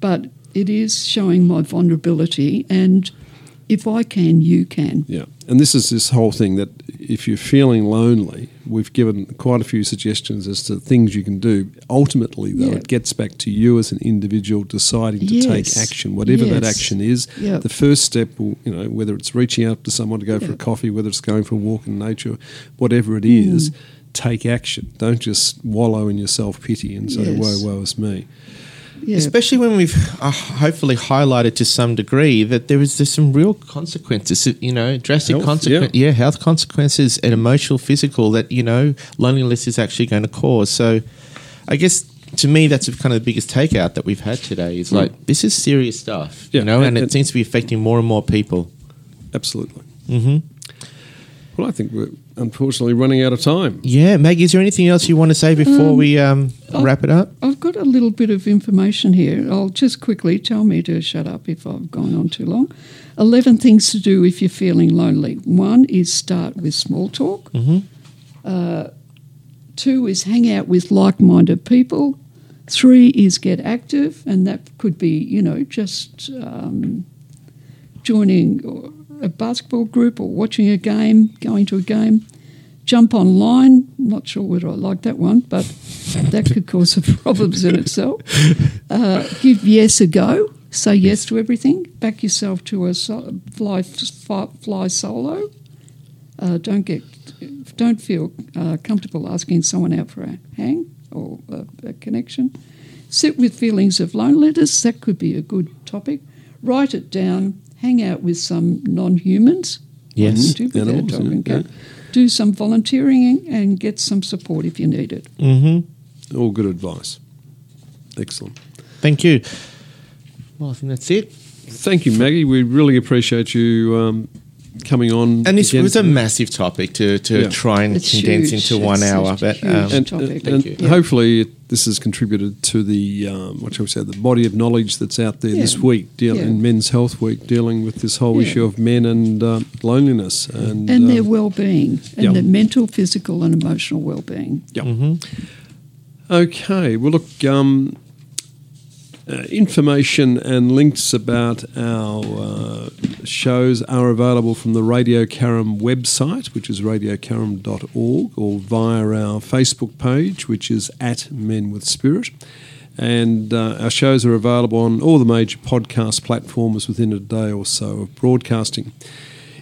but it is showing my vulnerability, and if I can, you can. Yeah, and this is this whole thing that if you're feeling lonely, we've given quite a few suggestions as to things you can do. Ultimately, though, yeah. it gets back to you as an individual deciding to yes. take action, whatever yes. that action is. Yeah. The first step will, you know, whether it's reaching out to someone to go yeah. for a coffee, whether it's going for a walk in nature, whatever it is, mm. take action. Don't just wallow in your self-pity and say, yes. woe, woe is me. Yeah. Especially when we've uh, hopefully highlighted to some degree that there is there's some real consequences, you know, drastic consequences, yeah. yeah, health consequences and emotional, physical that, you know, loneliness is actually going to cause. So I guess to me that's kind of the biggest takeout that we've had today is like mm. this is serious stuff, yeah. you know, and, and it and seems to be affecting more and more people. Absolutely. Mm-hmm. Well, I think we're unfortunately running out of time. Yeah, Maggie, is there anything else you want to say before um, we um, wrap it up? I've got a little bit of information here. I'll just quickly tell me to shut up if I've gone on too long. eleven things to do if you're feeling lonely. One is start with small talk. Mm-hmm. Uh, two is hang out with like-minded people. Three is get active, and that could be, you know, just um, joining or a basketball group or watching a game, going to a game. Jump online. Not sure whether I like that one, but that could cause some problems in itself. Uh, give yes a go. Say yes to everything. Back yourself to a so- fly, fly, fly solo. Uh, don't get, don't feel uh, comfortable asking someone out for a hang or a, a connection. Sit with feelings of loneliness. That could be a good topic. Write it down. Hang out with some non-humans. Yes. Animals, talking, yeah. okay. Do some volunteering and get some support if you need it. Mm-hmm. All good advice. Excellent. Thank you. Well, I think that's it. Thank you, Maggie. We really appreciate you um, coming on. And this was a massive topic to, to yeah. try and it's condense huge. into one it's hour. But, um, and topic. and, Thank and you. hopefully it, this has contributed to the um, what shall we say, the body of knowledge that's out there yeah. this week, deal yeah. in Men's Health Week, dealing with this whole yeah. issue of men and um, loneliness and and um, their well-being and yeah. their mental, physical, and emotional well-being. Yeah. Mm-hmm. Okay. Well, look. Um, Uh, information and links about our uh, shows are available from the Radio Karam website, which is radio karam dot org, or via our Facebook page, which is at Men With Spirit. And uh, our shows are available on all the major podcast platforms within a day or so of broadcasting.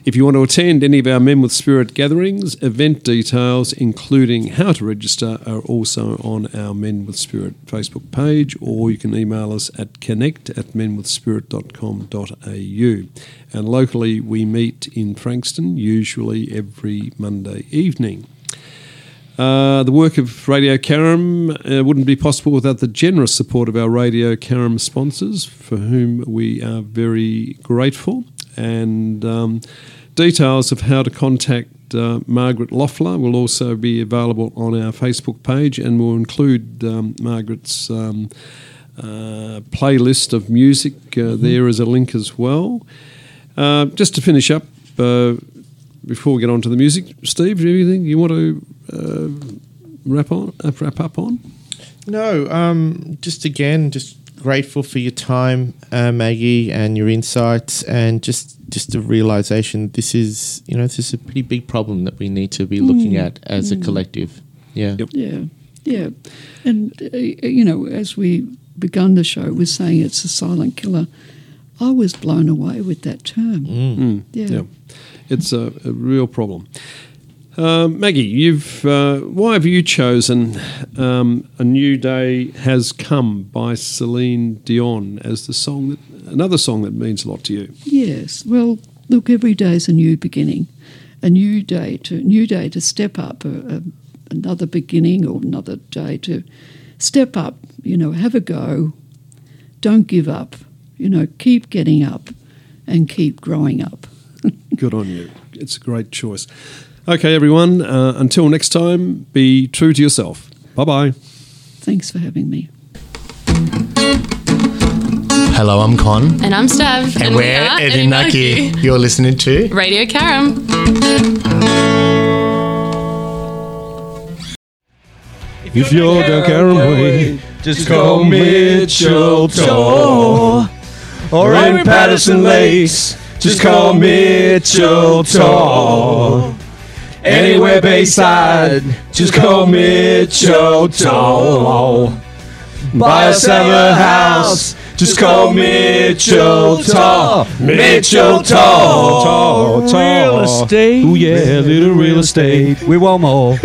If you want to attend any of our Men With Spirit gatherings, event details, including how to register, are also on our Men With Spirit Facebook page, or you can email us at connect at men with spirit dot com dot a u. And locally, we meet in Frankston, usually every Monday evening. Uh, the work of Radio Karam uh, wouldn't be possible without the generous support of our Radio Karam sponsors, for whom we are very grateful. And um, details of how to contact uh, Margaret Loftier will also be available on our Facebook page, and we'll include um, Margaret's um, uh, playlist of music uh, mm-hmm. there as a link as well. Uh, just to finish up, uh, before we get on to the music, Steve, anything you want to uh, wrap on, wrap up on? No, um, just again, just grateful for your time, uh, Maggie, and your insights, and just just the realisation this is, you know, this is a pretty big problem that we need to be looking mm. at as mm. a collective. Yeah. Yep. Yeah. Yeah. And, uh, you know, as we begun the show with saying it's a silent killer, I was blown away with that term. Mm. Mm. Yeah. yeah. It's a, a real problem. Uh, Maggie, you've uh, why have you chosen um, "A New Day Has Come" by Celine Dion as the song that another song that means a lot to you? Yes. Well, look, every day is a new beginning, a new day to new day to step up, a, a, another beginning or another day to step up. You know, have a go. Don't give up. You know, keep getting up, and keep growing up. Good on you. It's a great choice. Okay, everyone, uh, until next time, be true to yourself. Bye-bye. Thanks for having me. Hello, I'm Con. And I'm Stav. And, and we're Edinaki. Edinaki. You're listening to Radio Karam. If you're the Karam way, just call Mitchell Tall. Or in Patterson Lakes, just call Mitchell Tall. Anywhere Bayside, just call Mitchell Tall. Buy a summer house, just call Mitchell Tall. Mitchell Tall. Tall, tall. Real estate. Ooh yeah, little real estate. We want more.